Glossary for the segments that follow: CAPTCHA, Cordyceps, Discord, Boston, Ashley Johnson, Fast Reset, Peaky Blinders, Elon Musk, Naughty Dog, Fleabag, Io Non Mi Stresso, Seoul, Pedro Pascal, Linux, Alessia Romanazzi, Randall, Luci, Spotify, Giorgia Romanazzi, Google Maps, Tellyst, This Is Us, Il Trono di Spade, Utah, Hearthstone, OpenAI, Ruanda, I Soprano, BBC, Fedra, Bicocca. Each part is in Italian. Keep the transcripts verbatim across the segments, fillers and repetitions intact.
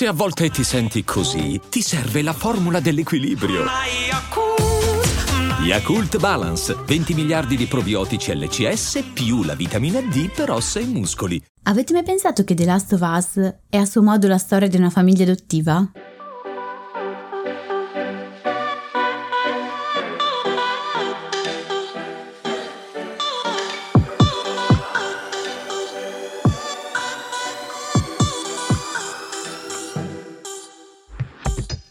Se a volte ti senti così, ti serve la formula dell'equilibrio. Yakult Balance, venti miliardi di probiotici L C S più la vitamina D per ossa e muscoli. Avete mai pensato che The Last of Us è a suo modo la storia di una famiglia adottiva?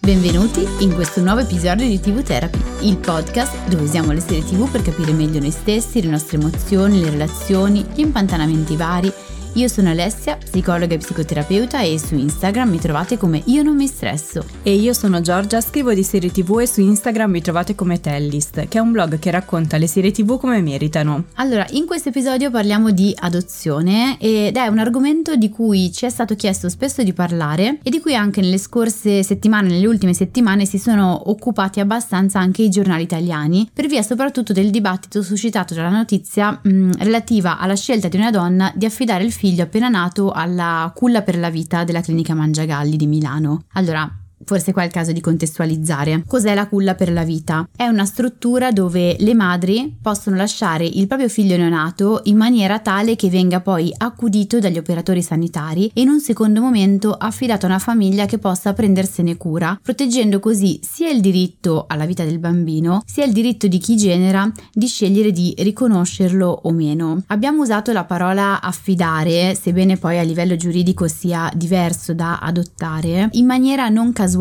Benvenuti in questo nuovo episodio di ti vu Therapy, il podcast dove usiamo le serie ti vu per capire meglio noi stessi, le nostre emozioni, le relazioni, gli impantanamenti vari. Io sono Alessia, psicologa e psicoterapeuta, e su Instagram mi trovate come Io Non Mi Stresso. E io sono Giorgia, scrivo di serie ti vu e su Instagram mi trovate come Tellyst, che è un blog che racconta le serie ti vu come meritano. Allora, in questo episodio parliamo di adozione ed è un argomento di cui ci è stato chiesto spesso di parlare e di cui anche nelle scorse settimane, nelle ultime settimane, si sono occupati abbastanza anche i giornali italiani, per via soprattutto del dibattito suscitato dalla notizia mh, relativa alla scelta di una donna di affidare il figlio appena nato alla culla per la vita della clinica Mangiagalli di Milano. Allora, forse qua è il caso di contestualizzare. Cos'è la culla per la vita? È una struttura dove le madri possono lasciare il proprio figlio neonato in maniera tale che venga poi accudito dagli operatori sanitari e in un secondo momento affidato a una famiglia che possa prendersene cura, proteggendo così sia il diritto alla vita del bambino, sia il diritto di chi genera di scegliere di riconoscerlo o meno. Abbiamo usato la parola affidare, sebbene poi a livello giuridico sia diverso da adottare, in maniera non casuale,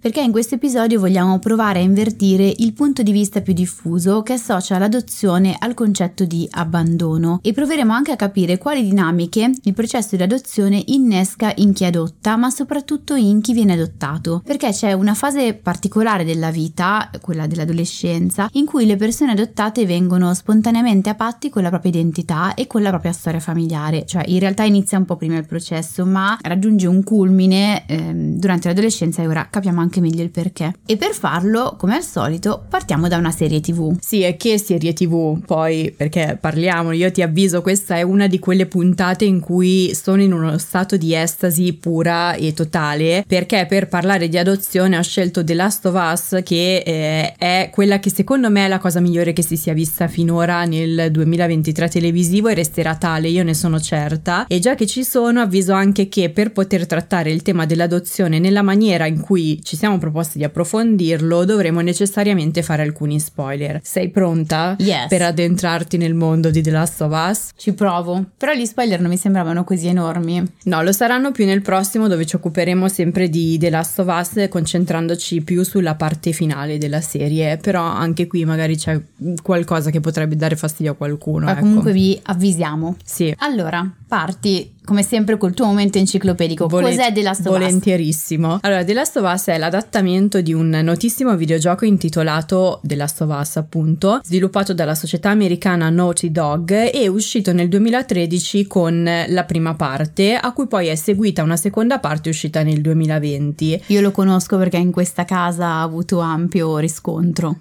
perché in questo episodio vogliamo provare a invertire il punto di vista più diffuso che associa l'adozione al concetto di abbandono e proveremo anche a capire quali dinamiche il processo di adozione innesca in chi adotta, ma soprattutto in chi viene adottato, perché c'è una fase particolare della vita, quella dell'adolescenza, in cui le persone adottate vengono spontaneamente a patti con la propria identità e con la propria storia familiare. Cioè, in realtà inizia un po' prima il processo, ma raggiunge un culmine ehm, durante l'adolescenza. Ora capiamo anche meglio il perché. E per farlo, come al solito, partiamo da una serie ti vu. Sì, e che serie ti vu? Poi, perché parliamo, io ti avviso, questa è una di quelle puntate in cui sono in uno stato di estasi pura e totale, perché per parlare di adozione ho scelto The Last of Us, che eh, è quella che secondo me è la cosa migliore che si sia vista finora nel duemilaventitré televisivo e resterà tale, io ne sono certa. E già che ci sono, avviso anche che per poter trattare il tema dell'adozione nella maniera in in cui ci siamo proposti di approfondirlo, dovremo necessariamente fare alcuni spoiler. Sei pronta? Yes. Per addentrarti nel mondo di The Last of Us? Ci provo, però gli spoiler non mi sembravano così enormi. No, lo saranno più nel prossimo, dove ci occuperemo sempre di The Last of Us, concentrandoci più sulla parte finale della serie, però anche qui magari c'è qualcosa che potrebbe dare fastidio a qualcuno. Ma ecco, comunque vi avvisiamo. Sì. Allora, parti come sempre col tuo momento enciclopedico. Volent- Cos'è The Last of Us? Volentierissimo. Allora, The Last of Us è l'adattamento di un notissimo videogioco intitolato The Last of Us, appunto, sviluppato dalla società americana Naughty Dog e uscito nel duemilatredici con la prima parte, a cui poi è seguita una seconda parte uscita nel duemilaventi. Io lo conosco perché in questa casa ha avuto ampio riscontro.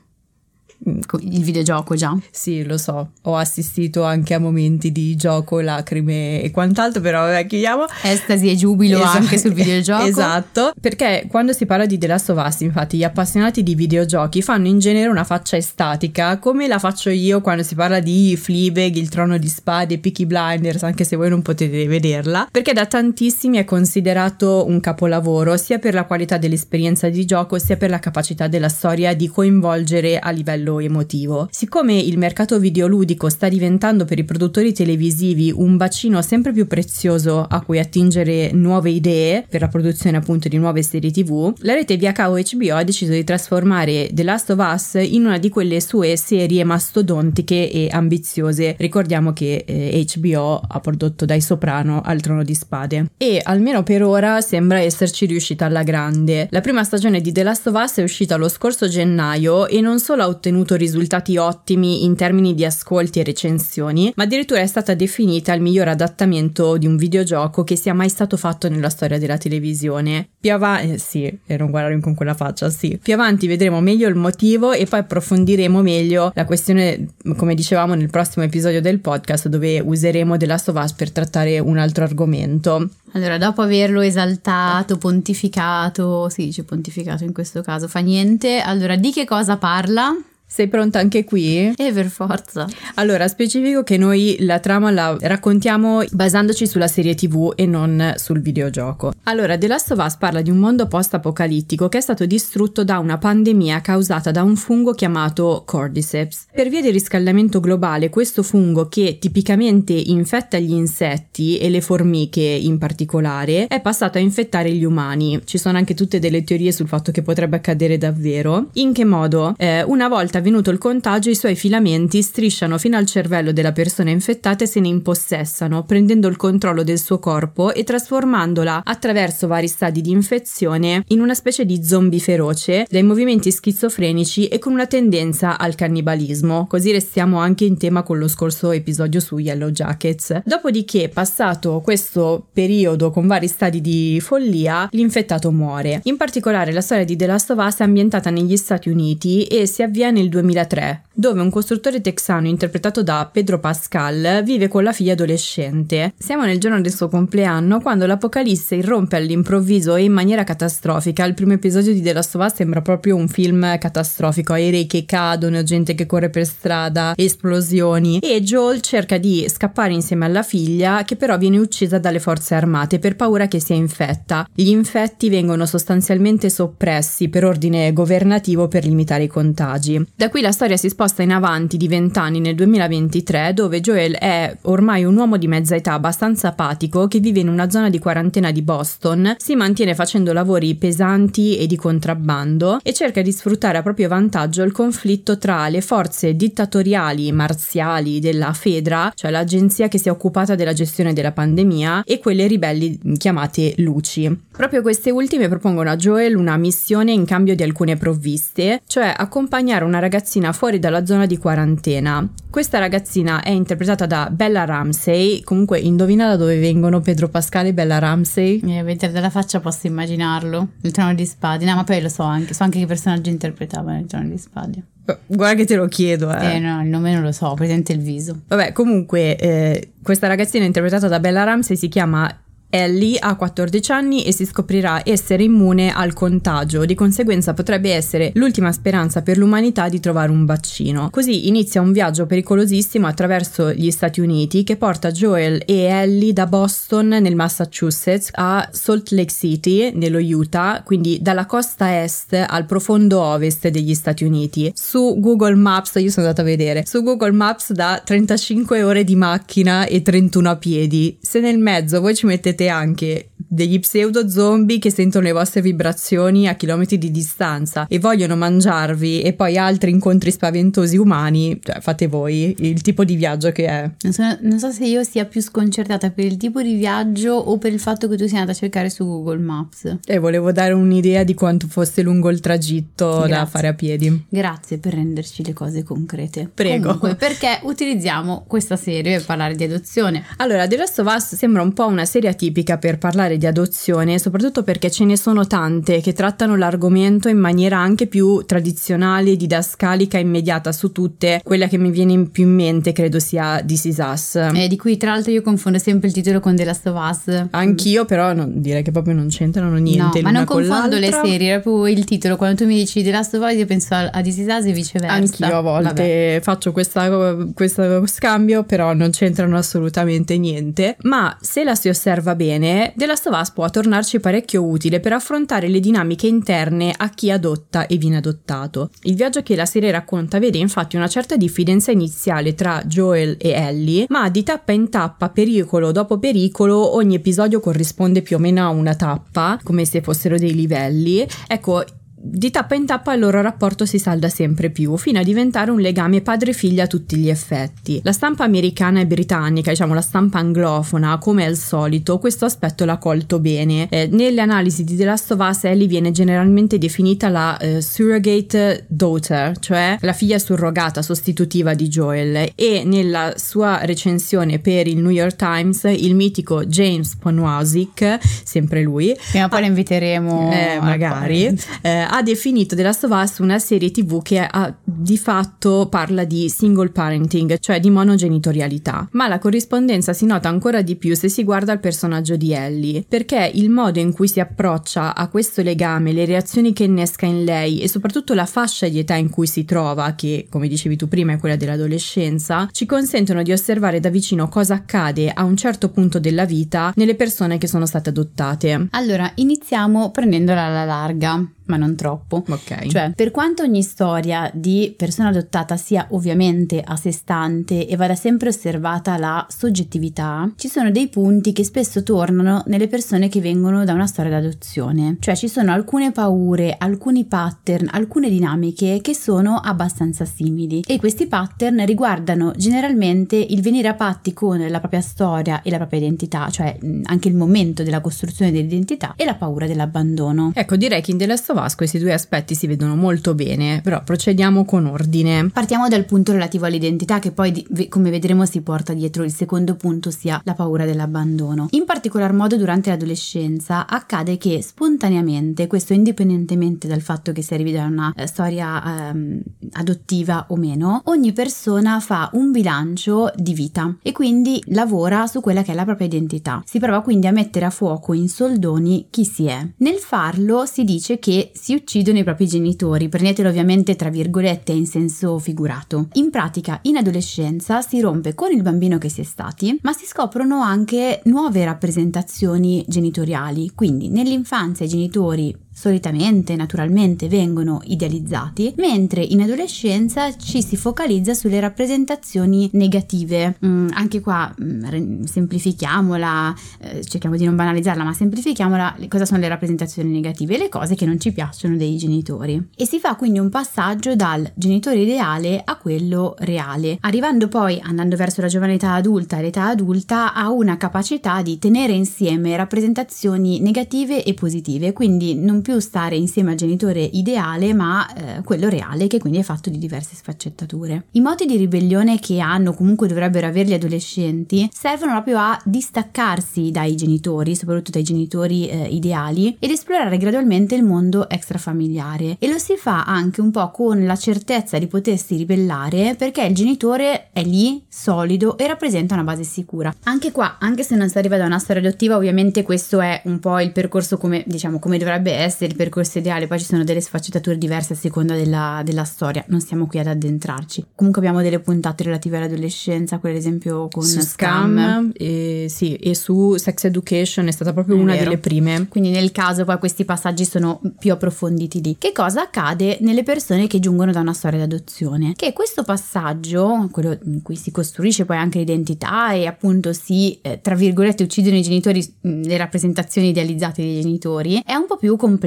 Il videogioco, già. Sì, lo so, ho assistito anche a momenti di gioco, lacrime e quant'altro, però chiudiamo. Estasi e giubilo, esatto, anche sul videogioco. Esatto, perché quando si parla di The Last of Us, infatti, gli appassionati di videogiochi fanno in genere una faccia estatica, come la faccio io quando si parla di Fleabag, Il Trono di Spade, Peaky Blinders, anche se voi non potete vederla, perché da tantissimi è considerato un capolavoro, sia per la qualità dell'esperienza di gioco, sia per la capacità della storia di coinvolgere a livello emotivo. Siccome il mercato videoludico sta diventando per i produttori televisivi un bacino sempre più prezioso a cui attingere nuove idee per la produzione appunto di nuove serie ti vu, la rete via cavo acca bi o ha deciso di trasformare The Last of Us in una di quelle sue serie mastodontiche e ambiziose. Ricordiamo che eh, acca bi o ha prodotto dai Soprano al Trono di Spade e almeno per ora sembra esserci riuscita alla grande. La prima stagione di The Last of Us è uscita lo scorso gennaio e non solo ha ottenuto risultati ottimi in termini di ascolti e recensioni, ma addirittura è stata definita il miglior adattamento di un videogioco che sia mai stato fatto nella storia della televisione. Più avanti, eh, sì, e non guardarmi con quella faccia, sì. Più avanti vedremo meglio il motivo e poi approfondiremo meglio la questione, come dicevamo nel prossimo episodio del podcast, dove useremo The Last of Us per trattare un altro argomento. Allora, dopo averlo esaltato, pontificato, si dice pontificato in questo caso, fa niente. Allora, di che cosa parla? Sei pronta anche qui? E per forza. Allora, specifico che noi la trama la raccontiamo basandoci sulla serie tv e non sul videogioco. Allora, The Last of Us parla di un mondo post-apocalittico che è stato distrutto da una pandemia causata da un fungo chiamato Cordyceps. Per via del riscaldamento globale, questo fungo, che tipicamente infetta gli insetti e le formiche in particolare, è passato a infettare gli umani. Ci sono anche tutte delle teorie sul fatto che potrebbe accadere davvero. In che modo? Eh, una volta avvenuto il contagio, i suoi filamenti strisciano fino al cervello della persona infettata e se ne impossessano, prendendo il controllo del suo corpo e trasformandola, attraverso vari stadi di infezione, in una specie di zombie feroce, dai movimenti schizofrenici e con una tendenza al cannibalismo. Così restiamo anche in tema con lo scorso episodio su Yellow Jackets. Dopodiché, passato questo periodo con vari stadi di follia, l'infettato muore. In particolare, la storia di The Last of Us è ambientata negli Stati Uniti e si avviene nel duemilatré, dove un costruttore texano interpretato da Pedro Pascal vive con la figlia adolescente. Siamo nel giorno del suo compleanno, quando l'apocalisse irrompe all'improvviso e in maniera catastrofica. Il primo episodio di The Last of Us sembra proprio un film catastrofico: aerei che cadono, gente che corre per strada, esplosioni, e Joel cerca di scappare insieme alla figlia, che però viene uccisa dalle forze armate per paura che sia infetta. Gli infetti vengono sostanzialmente soppressi per ordine governativo per limitare i contagi. Da qui la storia si sposta in avanti di vent'anni, nel duemilaventitré, dove Joel è ormai un uomo di mezza età abbastanza apatico che vive in una zona di quarantena di Boston, si mantiene facendo lavori pesanti e di contrabbando e cerca di sfruttare a proprio vantaggio il conflitto tra le forze dittatoriali marziali della Fedra, cioè l'agenzia che si è occupata della gestione della pandemia, e quelle ribelli chiamate Luci. Proprio queste ultime propongono a Joel una missione in cambio di alcune provviste, cioè accompagnare un una ragazzina fuori dalla zona di quarantena. Questa ragazzina è interpretata da Bella Ramsey. Comunque, indovina da dove vengono Pedro Pascal e Bella Ramsey? Eh, vedere dalla faccia posso immaginarlo. Il Trono di Spade. No, ma poi lo so anche, so anche che personaggio interpretava nel Trono di Spade. Guarda che te lo chiedo, eh. Eh no, il nome non lo so, presente il viso. Vabbè, comunque, eh, questa ragazzina interpretata da Bella Ramsey si chiama Ellie, ha quattordici anni e si scoprirà essere immune al contagio, di conseguenza potrebbe essere l'ultima speranza per l'umanità di trovare un vaccino. Così inizia un viaggio pericolosissimo attraverso gli Stati Uniti che porta Joel e Ellie da Boston nel Massachusetts a Salt Lake City nello Utah, quindi dalla costa est al profondo ovest degli Stati Uniti. Su Google Maps, io sono andata a vedere, su Google Maps da trentacinque ore di macchina e trentuno a piedi. Se nel mezzo voi ci mettete anche degli pseudo zombie che sentono le vostre vibrazioni a chilometri di distanza e vogliono mangiarvi, e poi altri incontri spaventosi umani, cioè fate voi il tipo di viaggio che è. Non so, non so se io sia più sconcertata per il tipo di viaggio o per il fatto che tu sia andata a cercare su Google Maps. E volevo dare un'idea di quanto fosse lungo il tragitto. Grazie. Da fare a piedi. Grazie per renderci le cose concrete. Prego. Comunque, perché utilizziamo questa serie per parlare di adozione? Allora, The Last of Us sembra un po' una serie atipica per parlare di adozione, soprattutto perché ce ne sono tante che trattano l'argomento in maniera anche più tradizionale, didascalica, immediata. Su tutte, quella che mi viene in più in mente credo sia This Is Us, eh, di cui tra l'altro io confondo sempre il titolo con The Last of Us. Anch'io, però no, direi che proprio non c'entrano niente. No, ma non confondo le serie, proprio il titolo. Quando tu mi dici The Last of Us io penso a This Is Us e viceversa. Anch'io a volte. Vabbè, faccio questa, questo scambio, però non c'entrano assolutamente niente. Ma se la si osserva bene bene, The Last of Us può tornarci parecchio utile per affrontare le dinamiche interne a chi adotta e viene adottato. Il viaggio che la serie racconta vede infatti una certa diffidenza iniziale tra Joel e Ellie, ma di tappa in tappa, pericolo dopo pericolo, ogni episodio corrisponde più o meno a una tappa, come se fossero dei livelli. Ecco, di tappa in tappa il loro rapporto si salda sempre più, fino a diventare un legame padre-figlia a tutti gli effetti. La stampa americana e britannica, diciamo la stampa anglofona, come al solito, questo aspetto l'ha colto bene. Eh, nelle analisi di The Last of Us, Ellie viene generalmente definita la eh, surrogate daughter, cioè la figlia surrogata sostitutiva di Joel, e nella sua recensione per il New York Times, il mitico James Poniewozik, sempre lui, prima o poi lo inviteremo, eh, magari, eh, ha definito The Last of Us una serie tv che ha, di fatto parla di single parenting, cioè di monogenitorialità, ma la corrispondenza si nota ancora di più se si guarda il personaggio di Ellie, perché il modo in cui si approccia a questo legame, le reazioni che innesca in lei e soprattutto la fascia di età in cui si trova, che come dicevi tu prima è quella dell'adolescenza, ci consentono di osservare da vicino cosa accade a un certo punto della vita nelle persone che sono state adottate. Allora, iniziamo prendendola alla larga, ma non troppo. Ok. Cioè, per quanto ogni storia di persona adottata sia ovviamente a sé stante e vada sempre osservata la soggettività, ci sono dei punti che spesso tornano nelle persone che vengono da una storia d'adozione. Cioè, ci sono alcune paure, alcuni pattern, alcune dinamiche che sono abbastanza simili, e questi pattern riguardano generalmente il venire a patti con la propria storia e la propria identità, cioè anche il momento della costruzione dell'identità, e la paura dell'abbandono. Ecco, direi che in The Last of Us questi due aspetti si vedono molto bene, però procediamo con ordine. Partiamo dal punto relativo all'identità, che poi, come vedremo, si porta dietro il secondo punto, sia la paura dell'abbandono. In particolar modo durante l'adolescenza accade che spontaneamente, questo indipendentemente dal fatto che si arrivi da una eh, storia eh, adottiva o meno, ogni persona fa un bilancio di vita e quindi lavora su quella che è la propria identità. Si prova quindi a mettere a fuoco in soldoni chi si è. Nel farlo si dice che si uccidono i propri genitori, prendetelo ovviamente tra virgolette in senso figurato. In pratica, in adolescenza si rompe con il bambino che si è stati, ma si scoprono anche nuove rappresentazioni genitoriali. Quindi nell'infanzia i genitori solitamente, naturalmente, vengono idealizzati, mentre in adolescenza ci si focalizza sulle rappresentazioni negative. Mm, anche qua mm, semplifichiamola, eh, cerchiamo di non banalizzarla, ma semplifichiamola. Cosa sono le rappresentazioni negative? Le cose che non ci piacciono dei genitori. E si fa quindi un passaggio dal genitore ideale a quello reale, arrivando poi, andando verso la giovane età adulta e l'età adulta, a una capacità di tenere insieme rappresentazioni negative e positive, quindi non più stare insieme al genitore ideale ma eh, quello reale, che quindi è fatto di diverse sfaccettature. I moti di ribellione che hanno, comunque dovrebbero avere gli adolescenti, servono proprio a distaccarsi dai genitori, soprattutto dai genitori eh, ideali, ed esplorare gradualmente il mondo extrafamiliare, e lo si fa anche un po' con la certezza di potersi ribellare perché il genitore è lì, solido, e rappresenta una base sicura. Anche qua, anche se non si arriva da una storia adottiva, ovviamente questo è un po' il percorso, come diciamo, come dovrebbe essere il percorso ideale. Poi ci sono delle sfaccettature diverse a seconda della, della storia, non stiamo qui ad addentrarci. Comunque abbiamo delle puntate relative all'adolescenza, quelle ad esempio con su Scam, Scam e, sì, e su Sex Education è stata proprio è una vero. delle prime, quindi nel caso poi questi passaggi sono più approfonditi lì. Che cosa accade nelle persone che giungono da una storia d'adozione? Che questo passaggio, quello in cui si costruisce poi anche l'identità e appunto si eh, tra virgolette uccidono i genitori, le rappresentazioni idealizzate dei genitori, è un po' più complesso.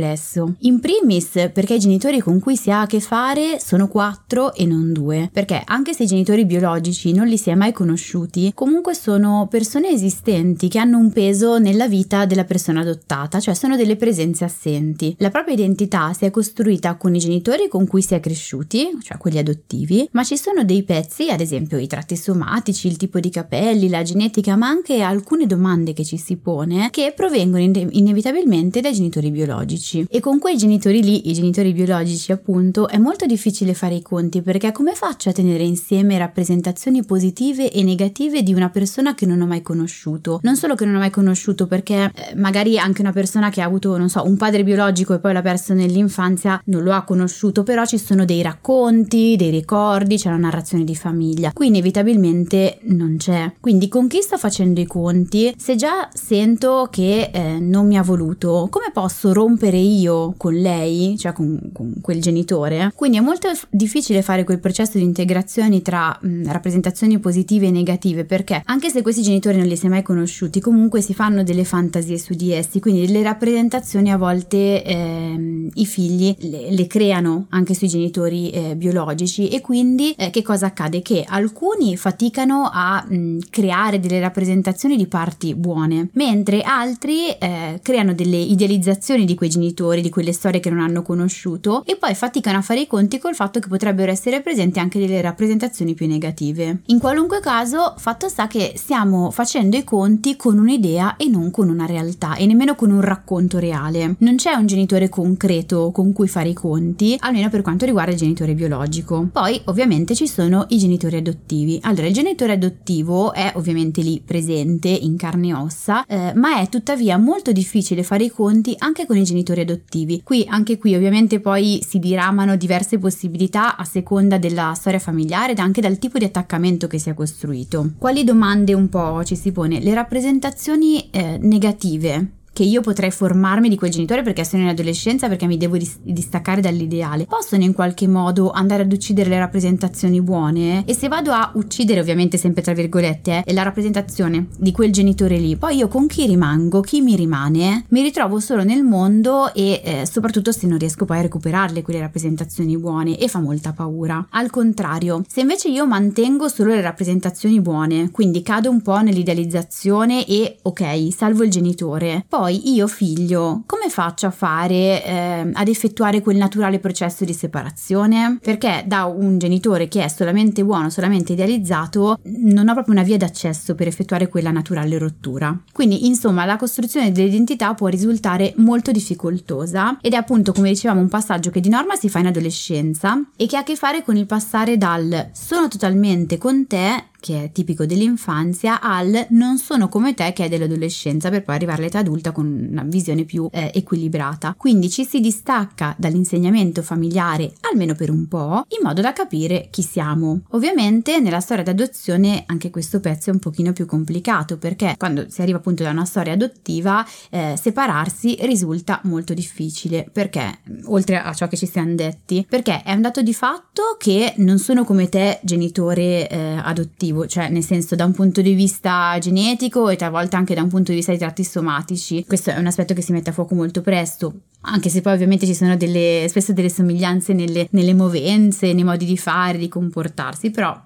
In primis perché i genitori con cui si ha a che fare sono quattro e non due, perché anche se i genitori biologici non li si è mai conosciuti, comunque sono persone esistenti che hanno un peso nella vita della persona adottata, cioè sono delle presenze assenti. La propria identità si è costruita con i genitori con cui si è cresciuti, cioè quelli adottivi, ma ci sono dei pezzi, ad esempio i tratti somatici, il tipo di capelli, la genetica, ma anche alcune domande che ci si pone, che provengono ine- inevitabilmente dai genitori biologici. E con quei genitori lì, i genitori biologici appunto, è molto difficile fare i conti, perché come faccio a tenere insieme rappresentazioni positive e negative di una persona che non ho mai conosciuto? Non solo che non ho mai conosciuto, perché eh, magari anche una persona che ha avuto, non so, un padre biologico e poi l'ha perso nell'infanzia non lo ha conosciuto, però ci sono dei racconti, dei ricordi, c'è una narrazione di famiglia, qui inevitabilmente non c'è. Quindi con chi sto facendo i conti? Se già sento che eh, non mi ha voluto, come posso rompere rompere io con lei, cioè con, con quel genitore? Quindi è molto f- difficile fare quel processo di integrazione tra mh, rappresentazioni positive e negative, perché anche se questi genitori non li si è mai conosciuti, comunque si fanno delle fantasie su di essi, quindi le rappresentazioni a volte eh, i figli le, le creano anche sui genitori eh, biologici, e quindi eh, che cosa accade? Che alcuni faticano a mh, creare delle rappresentazioni di parti buone, mentre altri eh, creano delle idealizzazioni di quei genitori genitori, di quelle storie che non hanno conosciuto, e poi faticano a fare i conti col fatto che potrebbero essere presenti anche delle rappresentazioni più negative. In qualunque caso, fatto sta che stiamo facendo i conti con un'idea e non con una realtà, e nemmeno con un racconto reale. Non c'è un genitore concreto con cui fare i conti, almeno per quanto riguarda il genitore biologico. Poi ovviamente ci sono i genitori adottivi. Allora, il genitore adottivo è ovviamente lì presente in carne e ossa, eh, ma è tuttavia molto difficile fare i conti anche con i genitori adottivi. Qui anche qui ovviamente poi si diramano diverse possibilità a seconda della storia familiare ed anche dal tipo di attaccamento che si è costruito. Quali domande un po' ci si pone? Le rappresentazioni eh, negative che io potrei formarmi di quel genitore perché sono in adolescenza, perché mi devo dis- distaccare dall'ideale, possono in qualche modo andare ad uccidere le rappresentazioni buone? E se vado a uccidere, ovviamente sempre tra virgolette, eh, la rappresentazione di quel genitore lì, poi io con chi rimango, chi mi rimane? Mi ritrovo solo nel mondo e eh, soprattutto se non riesco poi a recuperarle quelle rappresentazioni buone, e fa molta paura. Al contrario, se invece io mantengo solo le rappresentazioni buone, quindi cado un po' nell'idealizzazione e ok, salvo il genitore, poi io figlio come faccio a fare eh, ad effettuare quel naturale processo di separazione? Perché da un genitore che è solamente buono, solamente idealizzato, non ho proprio una via d'accesso per effettuare quella naturale rottura. Quindi insomma la costruzione dell'identità può risultare molto difficoltosa, ed è appunto, come dicevamo, un passaggio che di norma si fa in adolescenza e che ha a che fare con il passare dal sono totalmente con te, che è tipico dell'infanzia, al non sono come te, che è dell'adolescenza, per poi arrivare all'età adulta con una visione più eh, equilibrata. Quindi ci si distacca dall'insegnamento familiare almeno per un po', in modo da capire chi siamo. Ovviamente nella storia d'adozione anche questo pezzo è un pochino più complicato, perché quando si arriva appunto da una storia adottiva eh, separarsi risulta molto difficile, perché oltre a ciò che ci siamo detti, perché è un dato di fatto che non sono come te genitore eh, adottivo, cioè nel senso da un punto di vista genetico e talvolta anche da un punto di vista di tratti somatici. Questo è un aspetto che si mette a fuoco molto presto, anche se poi ovviamente ci sono delle, spesso delle somiglianze nelle, nelle movenze, nei modi di fare, di comportarsi, però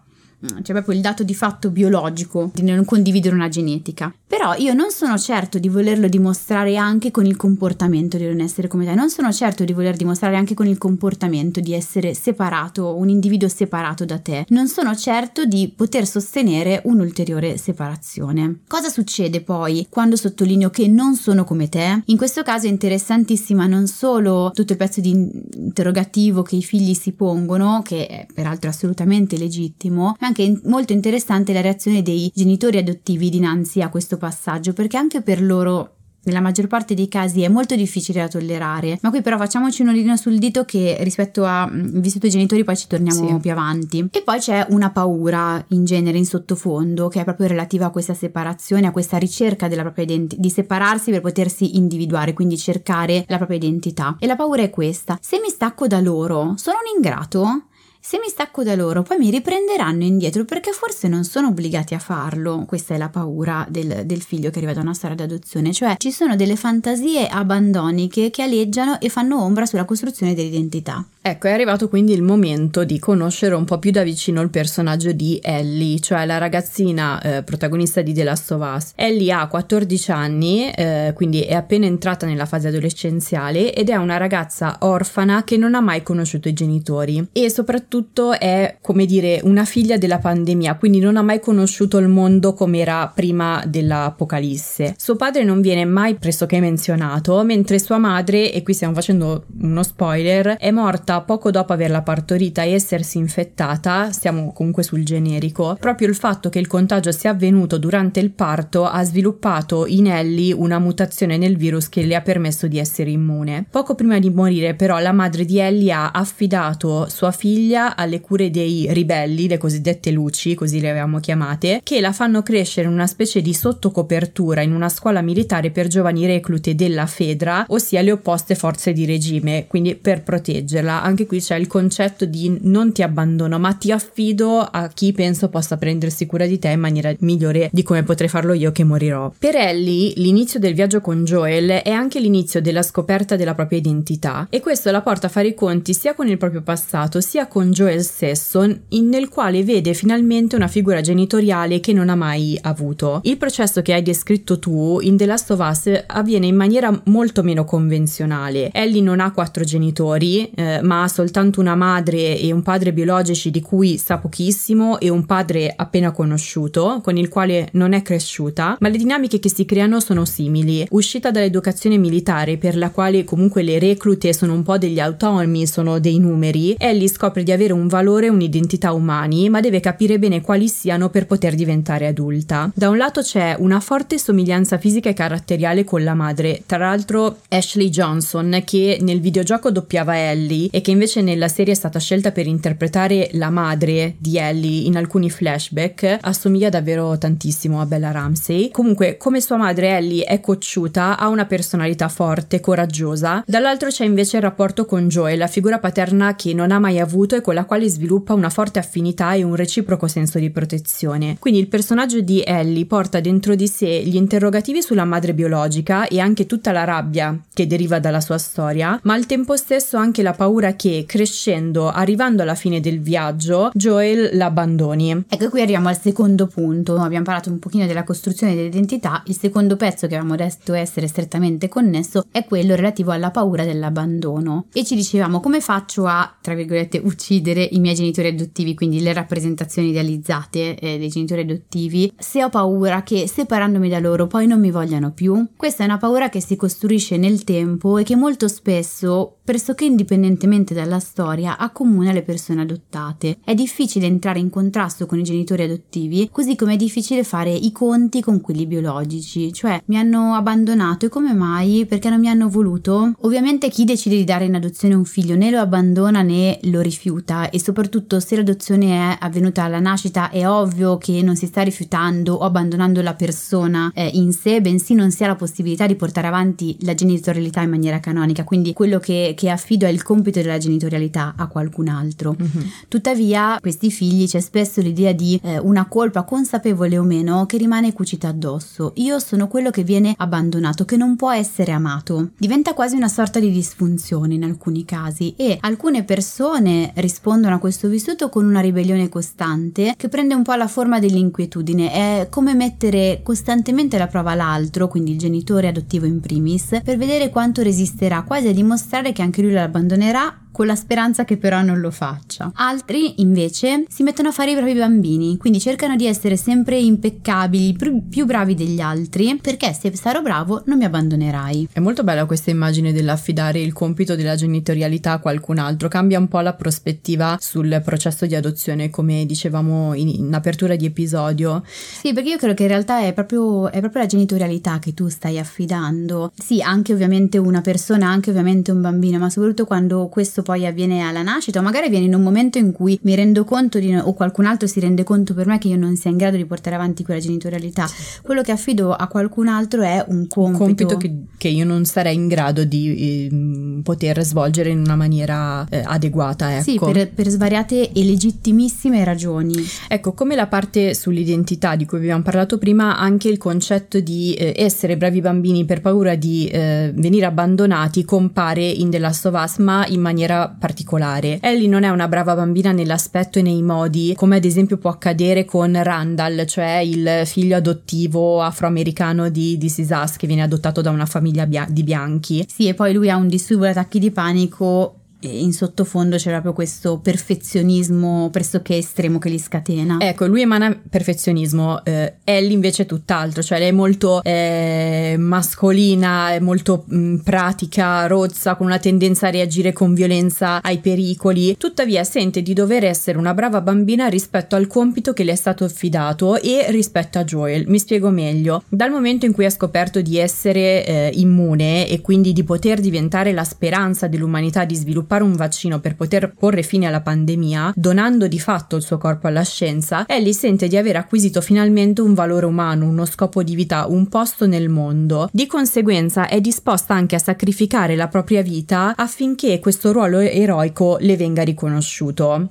c'è proprio il dato di fatto biologico di non condividere una genetica. Però io non sono certo di volerlo dimostrare anche con il comportamento di non essere come te, non sono certo di voler dimostrare anche con il comportamento di essere separato, un individuo separato da te, non sono certo di poter sostenere un'ulteriore separazione. Cosa succede poi quando sottolineo che non sono come te? In questo caso è interessantissima non solo tutto il pezzo di interrogativo che i figli si pongono, che è peraltro assolutamente legittimo, ma anche molto interessante la reazione dei genitori adottivi dinanzi a questo passaggio, perché anche per loro nella maggior parte dei casi è molto difficile da tollerare. Ma qui però facciamoci un olino sul dito, che rispetto a vissuto i genitori poi ci torniamo sì. più avanti. E poi c'è una paura in genere in sottofondo, che è proprio relativa a questa separazione, a questa ricerca della propria identità, di separarsi per potersi individuare, quindi cercare la propria identità. E la paura è questa: se mi stacco da loro sono un ingrato? Se mi stacco da loro poi mi riprenderanno indietro, perché forse non sono obbligati a farlo. Questa è la paura del, del figlio che arriva da una storia d'adozione, cioè ci sono delle fantasie abbandoniche che aleggiano e fanno ombra sulla costruzione dell'identità. Ecco, è arrivato quindi il momento di conoscere un po' più da vicino il personaggio di Ellie, cioè la ragazzina eh, protagonista di The Last of Us. Ellie ha quattordici anni, eh, quindi è appena entrata nella fase adolescenziale, ed è una ragazza orfana che non ha mai conosciuto i genitori, e soprattutto è, come dire, una figlia della pandemia, quindi non ha mai conosciuto il mondo come era prima dell'apocalisse. Suo padre non viene mai pressoché menzionato, mentre sua madre, e qui stiamo facendo uno spoiler, è morta poco dopo averla partorita e essersi infettata. Stiamo comunque sul generico. Proprio il fatto che il contagio sia avvenuto durante il parto ha sviluppato in Ellie una mutazione nel virus che le ha permesso di essere immune. Poco prima di morire però la madre di Ellie ha affidato sua figlia alle cure dei ribelli, le cosiddette Luci, così le avevamo chiamate, che la fanno crescere in una specie di sottocopertura in una scuola militare per giovani reclute della Fedra, ossia le opposte forze di regime, quindi per proteggerla realtà anche qui c'è il concetto di non ti abbandono, ma ti affido a chi penso possa prendersi cura di te in maniera migliore di come potrei farlo io che morirò. Per Ellie l'inizio del viaggio con Joel è anche l'inizio della scoperta della propria identità, e questo la porta a fare i conti sia con il proprio passato sia con Joel stesso, in, nel quale vede finalmente una figura genitoriale che non ha mai avuto. Il processo che hai descritto tu in The Last of Us avviene in maniera molto meno convenzionale. Ellie non ha quattro genitori, eh, ma ha soltanto una madre e un padre biologici di cui sa pochissimo e un padre appena conosciuto con il quale non è cresciuta, ma le dinamiche che si creano sono simili. Uscita dall'educazione militare, per la quale comunque le reclute sono un po' degli automi, sono dei numeri, Ellie scopre di avere un valore, un'identità umani, ma deve capire bene quali siano per poter diventare adulta. Da un lato c'è una forte somiglianza fisica e caratteriale con la madre, tra l'altro Ashley Johnson, che nel videogioco doppiava Ellie e che invece nella serie è stata scelta per interpretare la madre di Ellie in alcuni flashback, assomiglia davvero tantissimo a Bella Ramsey. Comunque, come sua madre, Ellie è cocciuta, ha una personalità forte, coraggiosa. Dall'altro c'è invece il rapporto con Joel, la figura paterna che non ha mai avuto e con la quale sviluppa una forte affinità e un reciproco senso di protezione. Quindi il personaggio di Ellie porta dentro di sé gli interrogativi sulla madre biologica e anche tutta la rabbia che deriva dalla sua storia, ma al tempo stesso anche la paura che, crescendo, arrivando alla fine del viaggio, Joel l'abbandoni. Ecco, qui arriviamo al secondo punto. Abbiamo parlato un pochino della costruzione dell'identità. Il secondo pezzo, che avevamo detto essere strettamente connesso, è quello relativo alla paura dell'abbandono. E ci dicevamo: come faccio a, tra virgolette, uccidere i miei genitori adottivi, quindi le rappresentazioni idealizzate eh, dei genitori adottivi, se ho paura che, separandomi da loro, poi non mi vogliano più? Questa è una paura che si costruisce nel tempo e che molto spesso, pressoché indipendentemente dalla storia, accomuna le persone adottate. È difficile entrare in contrasto con i genitori adottivi, così come è difficile fare i conti con quelli biologici, cioè mi hanno abbandonato e come mai? Perché non mi hanno voluto? Ovviamente chi decide di dare in adozione un figlio né lo abbandona né lo rifiuta, e soprattutto se l'adozione è avvenuta alla nascita è ovvio che non si sta rifiutando o abbandonando la persona eh, in sé, bensì non si ha la possibilità di portare avanti la genitorialità in maniera canonica, quindi quello che che affido è il compito della genitorialità a qualcun altro. Mm-hmm. Tuttavia, questi figli, c'è spesso l'idea di eh, una colpa, consapevole o meno, che rimane cucita addosso. Io sono quello che viene abbandonato, che non può essere amato. Diventa quasi una sorta di disfunzione in alcuni casi, e alcune persone rispondono a questo vissuto con una ribellione costante che prende un po' la forma dell'inquietudine. È come mettere costantemente alla prova l'altro, quindi il genitore adottivo in primis, per vedere quanto resisterà, quasi a dimostrare che anche anche lui l'abbandonerà, con la speranza che però non lo faccia. Altri invece si mettono a fare i propri bambini, quindi cercano di essere sempre impeccabili, più bravi degli altri, perché se sarò bravo non mi abbandonerai. È molto bella questa immagine dell'affidare il compito della genitorialità a qualcun altro, cambia un po' la prospettiva sul processo di adozione, come dicevamo in, in apertura di episodio. Sì, perché io credo che in realtà è proprio, è proprio la genitorialità che tu stai affidando, sì, anche ovviamente una persona, anche ovviamente un bambino, ma soprattutto quando questo poi avviene alla nascita, o magari avviene in un momento in cui mi rendo conto di no, o qualcun altro si rende conto per me che io non sia in grado di portare avanti quella genitorialità. Quello che affido a qualcun altro è un compito, un compito che, che io non sarei in grado di eh, poter svolgere in una maniera eh, adeguata, ecco. Sì, per, per svariate e legittimissime ragioni. Ecco, come la parte sull'identità di cui abbiamo parlato prima, anche il concetto di eh, essere bravi bambini per paura di eh, venire abbandonati compare in The Last of Us, ma in maniera particolare. Ellie non è una brava bambina nell'aspetto e nei modi, come ad esempio può accadere con Randall, cioè il figlio adottivo afroamericano di This Is Us, che viene adottato da una famiglia bia- di bianchi. Sì, e poi lui ha un disturbo di attacchi di panico. In sottofondo c'era proprio questo perfezionismo pressoché estremo che li scatena. Ecco, lui emana perfezionismo, eh, Ellie invece è tutt'altro, cioè lei è molto eh, mascolina, è molto mh, pratica, rozza, con una tendenza a reagire con violenza ai pericoli. Tuttavia sente di dover essere una brava bambina rispetto al compito che le è stato affidato e rispetto a Joel. Mi spiego meglio: dal momento in cui ha scoperto di essere eh, immune e quindi di poter diventare la speranza dell'umanità di sviluppare sviluppare un vaccino per poter porre fine alla pandemia, donando di fatto il suo corpo alla scienza, Ellie sente di aver acquisito finalmente un valore umano, uno scopo di vita, un posto nel mondo. Di conseguenza è disposta anche a sacrificare la propria vita affinché questo ruolo eroico le venga riconosciuto.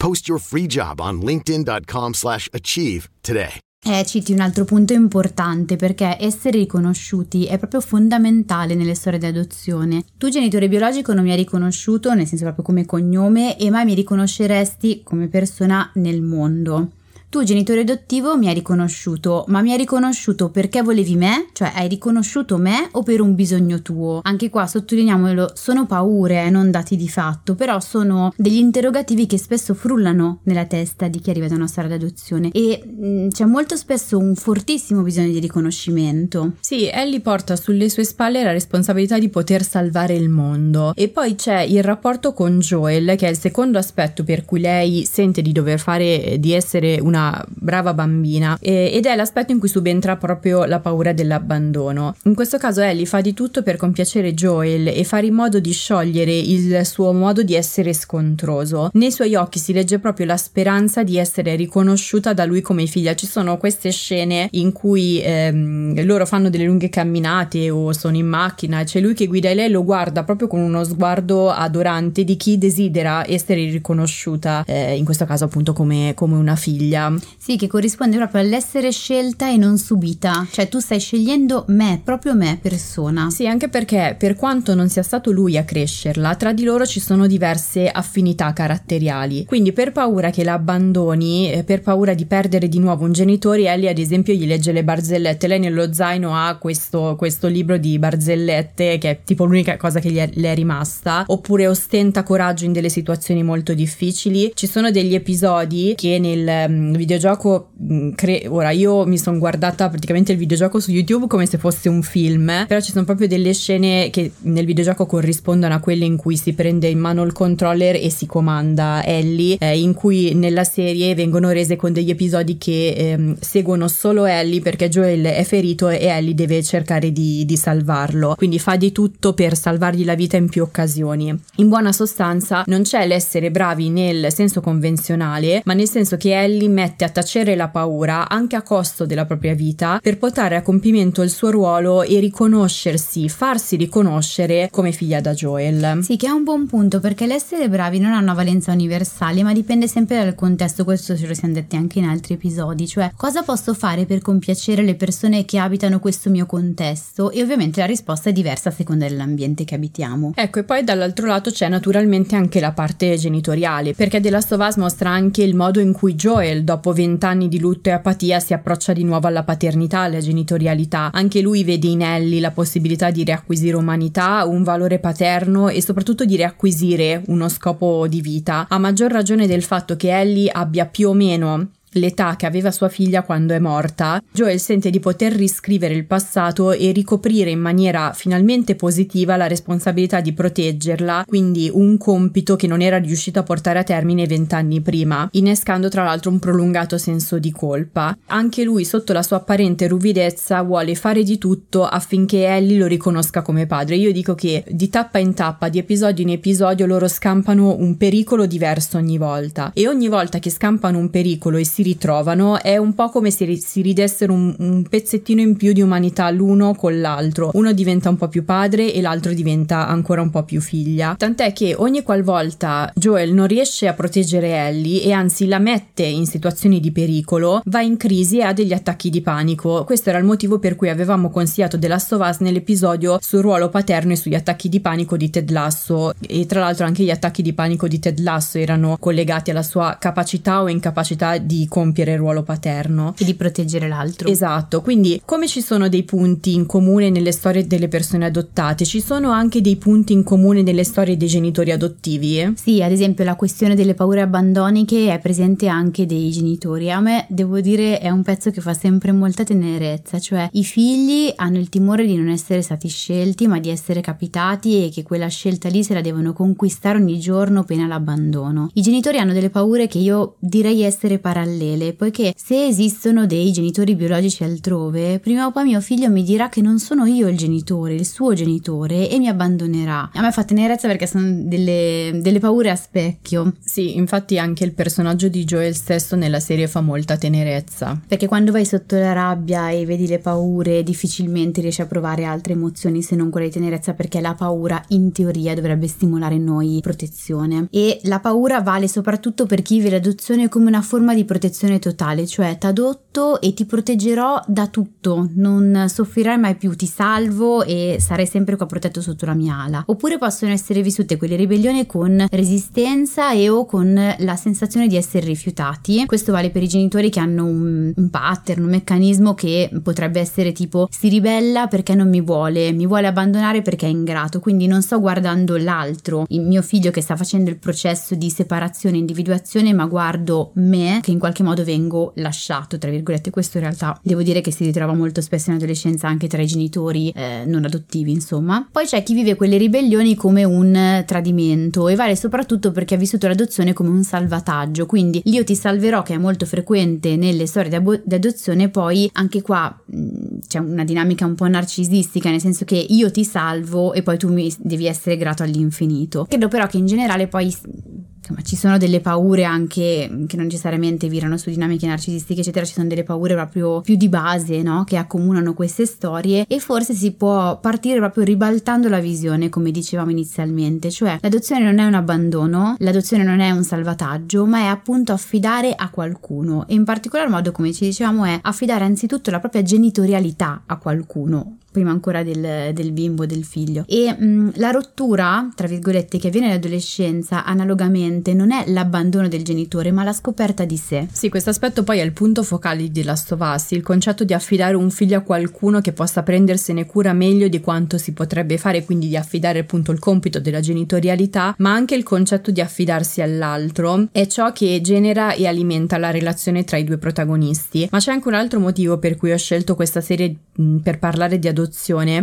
Post your free job on linkedin dot com slash achieve today. Eh, citi un altro punto importante, perché essere riconosciuti è proprio fondamentale nelle storie di adozione. Tu, genitore biologico, non mi hai riconosciuto, nel senso proprio come cognome, e mai mi riconosceresti come persona nel mondo. Tu, genitore adottivo, mi hai riconosciuto, ma mi hai riconosciuto perché volevi me? Cioè, hai riconosciuto me o per un bisogno tuo? Anche qua, sottolineiamolo, sono paure, non dati di fatto, però sono degli interrogativi che spesso frullano nella testa di chi arriva da una storia d'adozione, e mh, c'è molto spesso un fortissimo bisogno di riconoscimento. Sì, Ellie porta sulle sue spalle la responsabilità di poter salvare il mondo. E poi c'è il rapporto con Joel, che è il secondo aspetto per cui lei sente di dover fare, di essere una brava bambina, eh, ed è l'aspetto in cui subentra proprio la paura dell'abbandono. In questo caso Ellie fa di tutto per compiacere Joel e fare in modo di sciogliere il suo modo di essere scontroso. Nei suoi occhi si legge proprio la speranza di essere riconosciuta da lui come figlia. Ci sono queste scene in cui ehm, loro fanno delle lunghe camminate o sono in macchina, c'è lui che guida e lei lo guarda proprio con uno sguardo adorante di chi desidera essere riconosciuta, eh, in questo caso appunto come, come una figlia. Sì, che corrisponde proprio all'essere scelta e non subita, cioè tu stai scegliendo me, proprio me persona. Sì, anche perché per quanto non sia stato lui a crescerla, tra di loro ci sono diverse affinità caratteriali, quindi per paura che la abbandoni, per paura di perdere di nuovo un genitore, Ellie ad esempio gli legge le barzellette. Lei nello zaino ha questo, questo libro di barzellette che è tipo l'unica cosa che gli è, le è rimasta, oppure ostenta coraggio in delle situazioni molto difficili. Ci sono degli episodi che nel videogioco cre- ora io mi sono guardata praticamente il videogioco su YouTube come se fosse un film, però ci sono proprio delle scene che nel videogioco corrispondono a quelle in cui si prende in mano il controller e si comanda Ellie, eh, in cui nella serie vengono rese con degli episodi che ehm, seguono solo Ellie, perché Joel è ferito e Ellie deve cercare di, di salvarlo, quindi fa di tutto per salvargli la vita in più occasioni. In buona sostanza non c'è l'essere bravi nel senso convenzionale, ma nel senso che Ellie mette a tacere la paura anche a costo della propria vita per portare a compimento il suo ruolo e riconoscersi, farsi riconoscere come figlia da Joel. Sì, che è un buon punto, perché l'essere bravi non ha una valenza universale, ma dipende sempre dal contesto. Questo ce lo siamo detti anche in altri episodi, cioè cosa posso fare per compiacere le persone che abitano questo mio contesto, e ovviamente la risposta è diversa a seconda dell'ambiente che abitiamo. Ecco, e poi dall'altro lato c'è naturalmente anche la parte genitoriale, perché The Last of Us mostra anche il modo in cui Joel, dopo vent'anni di lutto e apatia, si approccia di nuovo alla paternità, alla genitorialità. Anche lui vede in Ellie la possibilità di riacquisire umanità, un valore paterno e soprattutto di riacquisire uno scopo di vita, a maggior ragione del fatto che Ellie abbia più o meno l'età che aveva sua figlia quando è morta. Joel sente di poter riscrivere il passato e ricoprire in maniera finalmente positiva la responsabilità di proteggerla, quindi un compito che non era riuscito a portare a termine vent'anni prima, innescando tra l'altro un prolungato senso di colpa. Anche lui, sotto la sua apparente ruvidezza, vuole fare di tutto affinché Ellie lo riconosca come padre. Io dico che di tappa in tappa, di episodio in episodio, loro scampano un pericolo diverso ogni volta, e ogni volta che scampano un pericolo e si ritrovano è un po' come se si ridessero un, un pezzettino in più di umanità l'uno con l'altro. Uno diventa un po' più padre e l'altro diventa ancora un po' più figlia, tant'è che ogni qualvolta Joel non riesce a proteggere Ellie, e anzi la mette in situazioni di pericolo, va in crisi e ha degli attacchi di panico. Questo era il motivo per cui avevamo consigliato The Last of Us nell'episodio sul ruolo paterno e sugli attacchi di panico di Ted Lasso, e tra l'altro anche gli attacchi di panico di Ted Lasso erano collegati alla sua capacità o incapacità di compiere il ruolo paterno e di proteggere l'altro. Esatto, quindi come ci sono dei punti in comune nelle storie delle persone adottate, ci sono anche dei punti in comune nelle storie dei genitori adottivi? Sì, ad esempio la questione delle paure abbandoniche è presente anche dei genitori. A me, devo dire, è un pezzo che fa sempre molta tenerezza, cioè i figli hanno il timore di non essere stati scelti ma di essere capitati e che quella scelta lì se la devono conquistare ogni giorno pena l'abbandono. I genitori hanno delle paure che io direi essere parallele, poiché se esistono dei genitori biologici altrove, prima o poi mio figlio mi dirà che non sono io il genitore, il suo genitore, e mi abbandonerà. A me fa tenerezza perché sono delle, delle paure a specchio. Sì, infatti anche il personaggio di Joel stesso nella serie fa molta tenerezza. Perché quando vai sotto la rabbia e vedi le paure, difficilmente riesci a provare altre emozioni se non quella di tenerezza, perché la paura in teoria dovrebbe stimolare in noi protezione. E la paura vale soprattutto per chi vive l'adozione come una forma di protezione totale, cioè t'adotto e ti proteggerò da tutto, non soffrirai mai più, ti salvo e sarai sempre qua protetto sotto la mia ala. Oppure possono essere vissute quelle ribellioni con resistenza e o con la sensazione di essere rifiutati. Questo vale per i genitori che hanno un, un pattern, un meccanismo che potrebbe essere tipo si ribella perché non mi vuole, mi vuole abbandonare perché è ingrato, quindi non sto guardando l'altro, il mio figlio che sta facendo il processo di separazione, individuazione, ma guardo me che in qualche modo vengo lasciato, tra virgolette. Questo in realtà devo dire che si ritrova molto spesso in adolescenza anche tra i genitori eh, non adottivi, insomma. Poi c'è chi vive quelle ribellioni come un tradimento e vale soprattutto perché ha vissuto l'adozione come un salvataggio, quindi l'io ti salverò che è molto frequente nelle storie di adozione. Poi anche qua mh, c'è una dinamica un po' narcisistica, nel senso che io ti salvo e poi tu mi devi essere grato all'infinito. Credo però che in generale poi insomma ci sono delle paure anche che non necessariamente virano su dinamiche narcisistiche eccetera, ci sono delle paure proprio più di base, no? Che accomunano queste storie, e forse si può partire proprio ribaltando la visione come dicevamo inizialmente, cioè l'adozione non è un abbandono, l'adozione non è un salvataggio, ma è appunto affidare a qualcuno, e in particolar modo come ci dicevamo è affidare anzitutto la propria genitorialità a qualcuno prima ancora del, del bimbo, del figlio. E mh, la rottura, tra virgolette, che avviene nell'adolescenza analogamente non è l'abbandono del genitore, ma la scoperta di sé. Sì, questo aspetto poi è il punto focale di The Last of Us, il concetto di affidare un figlio a qualcuno che possa prendersene cura meglio di quanto si potrebbe fare, quindi di affidare appunto il compito della genitorialità, ma anche il concetto di affidarsi all'altro, è ciò che genera e alimenta la relazione tra i due protagonisti. Ma c'è anche un altro motivo per cui ho scelto questa serie mh, per parlare di adozione,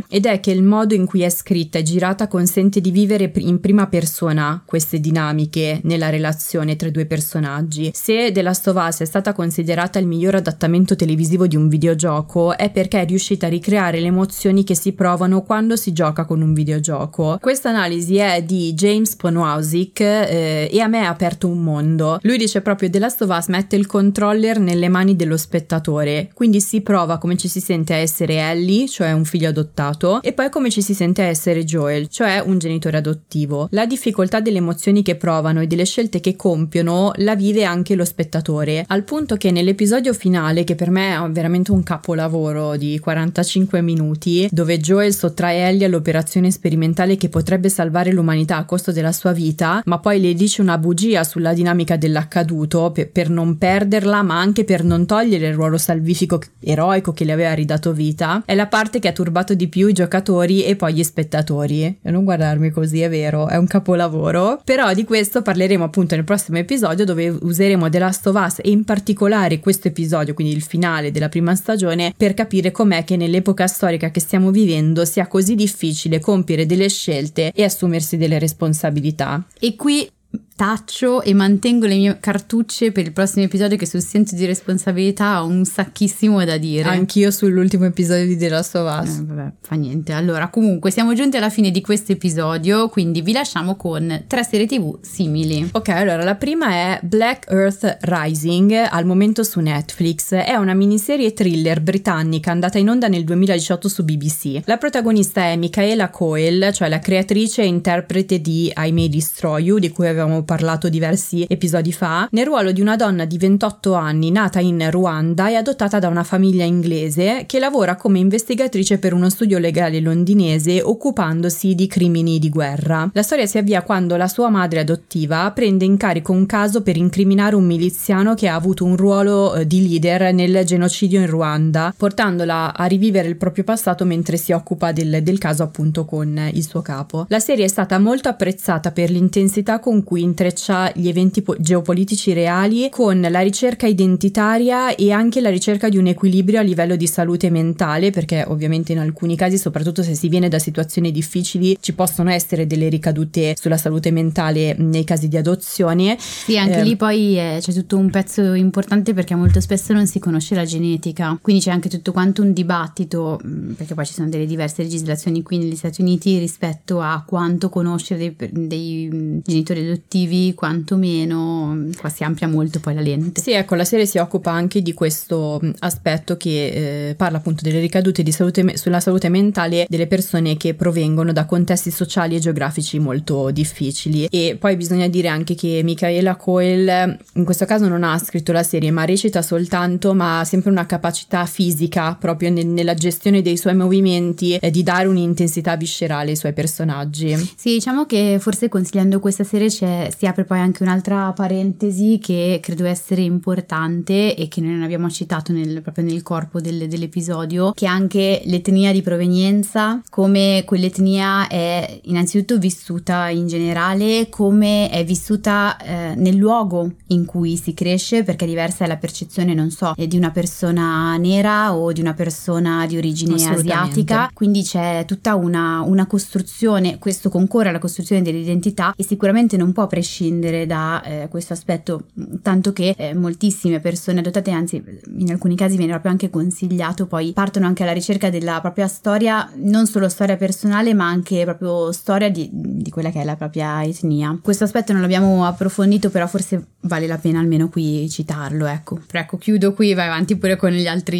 ed è che il modo in cui è scritta e girata consente di vivere in prima persona queste dinamiche nella relazione tra i due personaggi. Se The Last of Us è stata considerata il miglior adattamento televisivo di un videogioco è perché è riuscita a ricreare le emozioni che si provano quando si gioca con un videogioco. Questa analisi è di James Poniewozik eh, e a me ha aperto un mondo. Lui dice proprio: The Last of Us mette il controller nelle mani dello spettatore, quindi si prova come ci si sente a essere Ellie, cioè un figlio adottato, e poi come ci si sente essere Joel, cioè un genitore adottivo. La difficoltà delle emozioni che provano e delle scelte che compiono la vive anche lo spettatore, al punto che nell'episodio finale, che per me è veramente un capolavoro di quarantacinque minuti, dove Joel sottrae Ellie all'operazione sperimentale che potrebbe salvare l'umanità a costo della sua vita, ma poi le dice una bugia sulla dinamica dell'accaduto per, per non perderla, ma anche per non togliere il ruolo salvifico eroico che le aveva ridato vita, è la parte che ha turbato di più i giocatori e poi gli spettatori. E non guardarmi così, è vero, è un capolavoro. Però di questo parleremo appunto nel prossimo episodio, dove useremo The Last of Us e in particolare questo episodio, quindi il finale della prima stagione, per capire com'è che nell'epoca storica che stiamo vivendo sia così difficile compiere delle scelte e assumersi delle responsabilità. E qui taccio e mantengo le mie cartucce per il prossimo episodio, che sul senso di responsabilità ho un sacchissimo da dire. Anch'io sull'ultimo episodio di The Last of Us. Eh, vabbè, fa niente. Allora, comunque siamo giunti alla fine di questo episodio, quindi vi lasciamo con tre serie tv simili. Ok, allora la prima è Black Earth Rising, al momento su Netflix. È una miniserie thriller britannica andata in onda nel duemiladiciotto su B B C. La protagonista è Michaela Coel, cioè la creatrice e interprete di I May Destroy You, di cui avevamo parlato diversi episodi fa, nel ruolo di una donna di ventotto anni nata in Ruanda e adottata da una famiglia inglese che lavora come investigatrice per uno studio legale londinese occupandosi di crimini di guerra. La storia si avvia quando la sua madre adottiva prende in carico un caso per incriminare un miliziano che ha avuto un ruolo di leader nel genocidio in Ruanda, portandola a rivivere il proprio passato mentre si occupa del, del caso appunto con il suo capo. La serie è stata molto apprezzata per l'intensità con cui intreccia gli eventi po- geopolitici reali con la ricerca identitaria e anche la ricerca di un equilibrio a livello di salute mentale, perché ovviamente in alcuni casi, soprattutto se si viene da situazioni difficili, ci possono essere delle ricadute sulla salute mentale nei casi di adozione. Sì, anche eh, lì poi eh, c'è tutto un pezzo importante perché molto spesso non si conosce la genetica, quindi c'è anche tutto quanto un dibattito, perché poi ci sono delle diverse legislazioni qui negli Stati Uniti rispetto a quanto conoscere dei, dei genitori adottivi, quanto meno. Qua si amplia molto poi la lente. Sì, ecco, la serie si occupa anche di questo aspetto che eh, parla appunto delle ricadute di salute, sulla salute mentale delle persone che provengono da contesti sociali e geografici molto difficili. E poi bisogna dire anche che Michaela Coel in questo caso non ha scritto la serie ma recita soltanto, ma ha sempre una capacità fisica proprio nel, nella gestione dei suoi movimenti e eh, di dare un'intensità viscerale ai suoi personaggi. Sì, diciamo che forse consigliando questa serie c'è, si apre poi anche un'altra parentesi che credo essere importante e che noi non abbiamo citato nel, proprio nel corpo del, dell'episodio, che è anche l'etnia di provenienza, come quell'etnia è innanzitutto vissuta in generale, come è vissuta eh, nel luogo in cui si cresce, perché diversa è la percezione, non so, di una persona nera o di una persona di origine asiatica, quindi c'è tutta una, una costruzione, questo concorre alla costruzione dell'identità e sicuramente non può prescindere da eh, questo aspetto, tanto che eh, moltissime persone adottate, anzi in alcuni casi viene proprio anche consigliato, poi partono anche alla ricerca della propria storia, non solo storia personale ma anche proprio storia di, di quella che è la propria etnia. Questo aspetto non l'abbiamo approfondito, però forse vale la pena almeno qui citarlo, ecco. Però ecco, chiudo qui, vai avanti pure con gli altri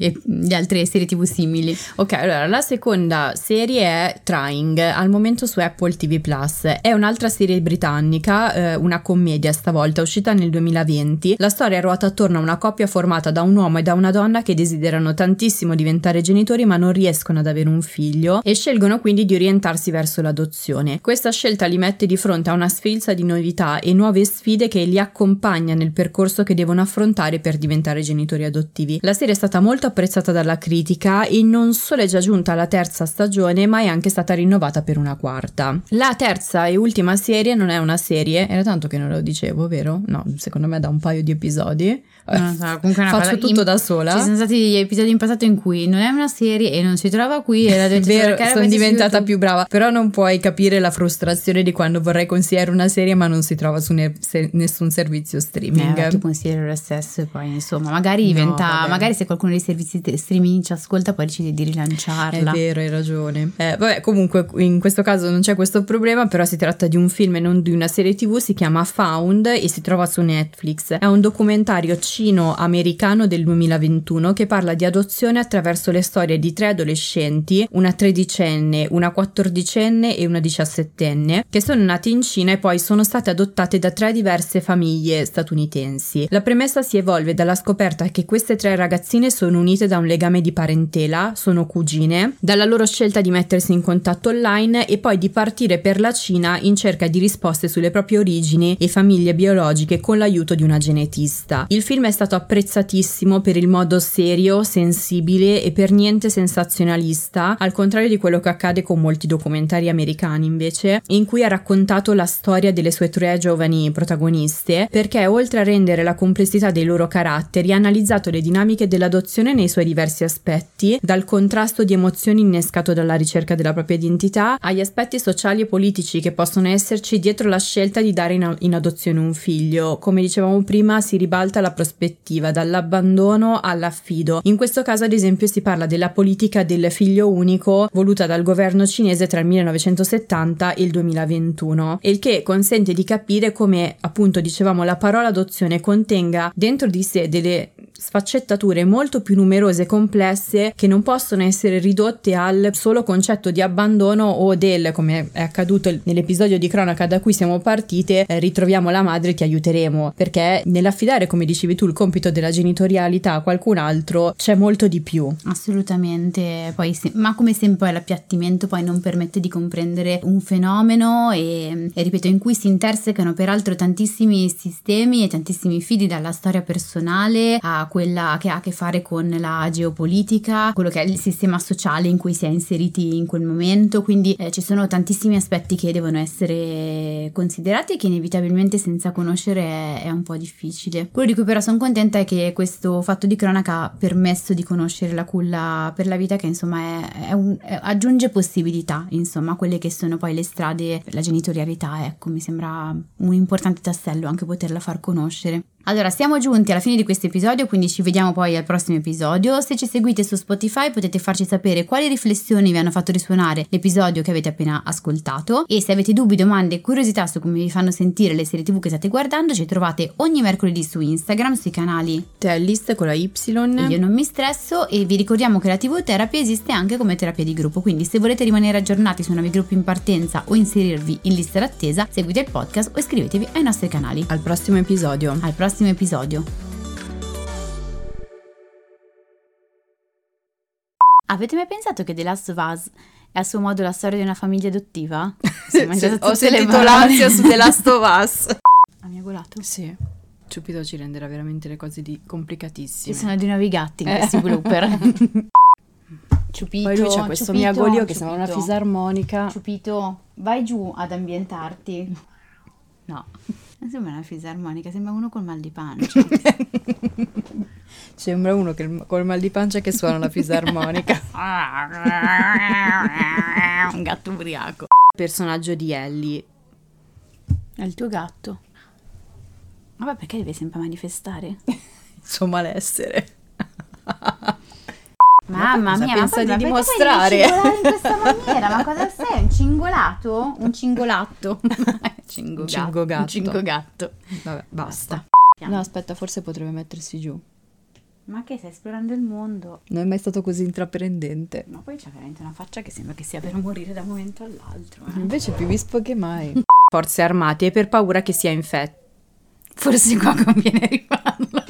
gli altre serie tv simili. Ok, allora la seconda serie è Trying, al momento su Apple T V Plus. È un'altra serie britannica, eh, una commedia stavolta, uscita nel duemilaventi. La storia ruota attorno a una coppia formata da un uomo e da una donna che desiderano tantissimo diventare genitori ma non riescono ad avere un figlio e scelgono quindi di orientarsi verso l'adozione. Questa scelta li mette di fronte a una sfilza di novità e nuove sfide che li accompagna nel percorso che devono affrontare per diventare genitori adottivi. La serie è stata molto apprezzata dalla critica e non solo è già giunta alla terza stagione, ma è anche stata rinnovata per una quarta. La terza e ultima serie non è una serie, era tanto che non lo dicevo, vero? No, secondo me da un paio di episodi. Non so, comunque una faccio cosa, tutto in, da sola. Ci sono stati degli episodi in passato in cui non è una serie e non si trova qui e la dovete vero, cercare. Sono diventata più brava, però non puoi capire la frustrazione di quando vorrei consigliare una serie ma non si trova su ne- se- nessun servizio streaming. Eh, ti consiglio lo stesso e poi insomma magari diventa no, magari se qualcuno dei servizi te- streaming ci ascolta poi decide di rilanciarla. È vero, hai ragione. Eh, vabbè, comunque in questo caso non c'è questo problema, però si tratta di un film e non di una serie tv. Si chiama Found e si trova su Netflix. È un documentario americano del duemilaventuno che parla di adozione attraverso le storie di tre adolescenti, una tredicenne, una quattordicenne e una diciassettenne, che sono nati in Cina e poi sono state adottate da tre diverse famiglie statunitensi. La premessa si evolve dalla scoperta che queste tre ragazzine sono unite da un legame di parentela, sono cugine, dalla loro scelta di mettersi in contatto online e poi di partire per la Cina in cerca di risposte sulle proprie origini e famiglie biologiche con l'aiuto di una genetista. Il film è stato apprezzatissimo per il modo serio, sensibile e per niente sensazionalista, al contrario di quello che accade con molti documentari americani invece, in cui ha raccontato la storia delle sue tre giovani protagoniste, perché oltre a rendere la complessità dei loro caratteri ha analizzato le dinamiche dell'adozione nei suoi diversi aspetti, dal contrasto di emozioni innescato dalla ricerca della propria identità agli aspetti sociali e politici che possono esserci dietro la scelta di dare in, in adozione un figlio. Come dicevamo prima, si ribalta la prospettiva dall'abbandono all'affido. In questo caso ad esempio si parla della politica del figlio unico voluta dal governo cinese tra il millenovecentosettanta e il duemilaventuno, il che consente di capire come appunto dicevamo la parola adozione contenga dentro di sé delle sfaccettature molto più numerose e complesse che non possono essere ridotte al solo concetto di abbandono o del, come è accaduto nell'episodio di cronaca da cui siamo partite, ritroviamo la madre, ti aiuteremo, perché nell'affidare, come dicevi tu, il compito della genitorialità a qualcun altro c'è molto di più. Assolutamente, poi sì. Ma come sempre l'appiattimento poi non permette di comprendere un fenomeno e, e ripeto, in cui si intersecano peraltro tantissimi sistemi e tantissimi fili, dalla storia personale a quella che ha a che fare con la geopolitica, quello che è il sistema sociale in cui si è inseriti in quel momento, quindi eh, ci sono tantissimi aspetti che devono essere considerati e che inevitabilmente senza conoscere è, è un po' difficile. Quello di cui però sono contenta è che questo fatto di cronaca ha permesso di conoscere la culla per la vita, che insomma è, è un, è, aggiunge possibilità insomma a quelle che sono poi le strade per la genitorialità, ecco, mi sembra un importante tassello anche poterla far conoscere. Allora, siamo giunti alla fine di questo episodio, quindi ci vediamo poi al prossimo episodio. Se ci seguite su Spotify potete farci sapere quali riflessioni vi hanno fatto risuonare l'episodio che avete appena ascoltato, e se avete dubbi, domande e curiosità su come vi fanno sentire le serie tv che state guardando, ci trovate ogni mercoledì su Instagram sui canali Tellyst con la Y, Io Non Mi Stresso, e vi ricordiamo che la ti vu Therapy esiste anche come terapia di gruppo, quindi se volete rimanere aggiornati su nuovi gruppi in partenza o inserirvi in lista d'attesa, seguite il podcast o iscrivetevi ai nostri canali. Al prossimo episodio. Al prossimo Prossimo episodio. Avete mai pensato che The Last of Us è a suo modo la storia di una famiglia adottiva? Se, se, ho sentito l'ansia su The Last of Us. Ha miagolato? Sì. Ciupito ci renderà veramente le cose di complicatissime. Ci sono di nuovi gatti in questi eh. blooper. Ciupito. Poi lui c'ha questo ciupito, miagolio che ciupito. Sembra una fisarmonica. Ciupito, vai giù ad ambientarti. No. Non sembra una fisarmonica, sembra uno col mal di pancia. Sembra uno che, col mal di pancia che suona la fisarmonica. Un gatto ubriaco. Personaggio di Ellie. È il tuo gatto. Vabbè, perché deve sempre manifestare? Il suo malessere. Mamma mia, pensa ma di dimostrare in questa maniera? Ma cosa sei? Un cingolato? Un cingolatto? Cingo gatto. Gatto. Cingo gatto. Vabbè, basta. No, aspetta, forse potrebbe mettersi giù. Ma che stai esplorando il mondo? Non è mai stato così intraprendente. Ma poi c'è veramente una faccia che sembra che sia per morire da un momento all'altro. Eh? Invece più vispo che mai. Forze armate e per paura che sia infetta. Forse qua conviene rifarlo.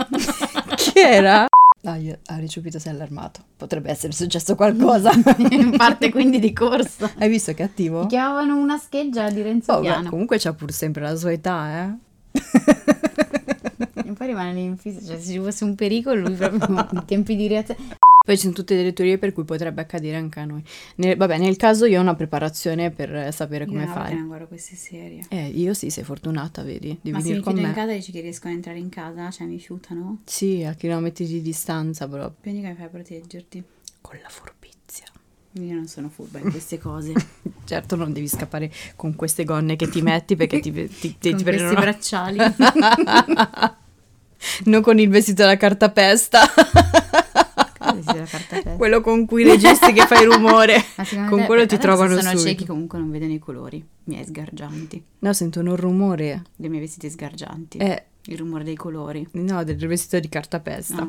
Chi era? Ah, io, ha ricciupito, si è allarmato. Potrebbe essere successo qualcosa. Parte quindi di corsa. Hai visto che attivo? Mi chiamavano una scheggia di Renzo oh, Piano. Beh, comunque c'ha pur sempre la sua età, eh. E poi rimane lì in fissa, cioè se ci fosse un pericolo lui proprio in tempi di reazione. Poi ci sono tutte delle teorie per cui potrebbe accadere anche a noi. Nel, vabbè, nel caso io ho una preparazione per sapere come no, fare. Io non guardo queste serie. Eh, io sì, sei fortunata, vedi, di ma venire con me. Ma se mi chiudo in casa dici che riescono a entrare in casa? Cioè mi fiutano? Sì, a chilometri di distanza proprio. Quindi come fai a proteggerti? Con la furbizia. Io non sono furba in queste cose. Certo non devi scappare con queste gonne che ti metti perché ti, ti, ti, con ti prendono... Con questi bracciali. Non con il vestito alla cartapesta. Quello con cui registri che fai rumore. Con te, quello ti trovano sono subito. Ciechi comunque non vedono i colori miei sgargianti. No, sentono un rumore. Dei miei vestiti sgargianti eh. Il rumore dei colori. No, del vestito di cartapesta no.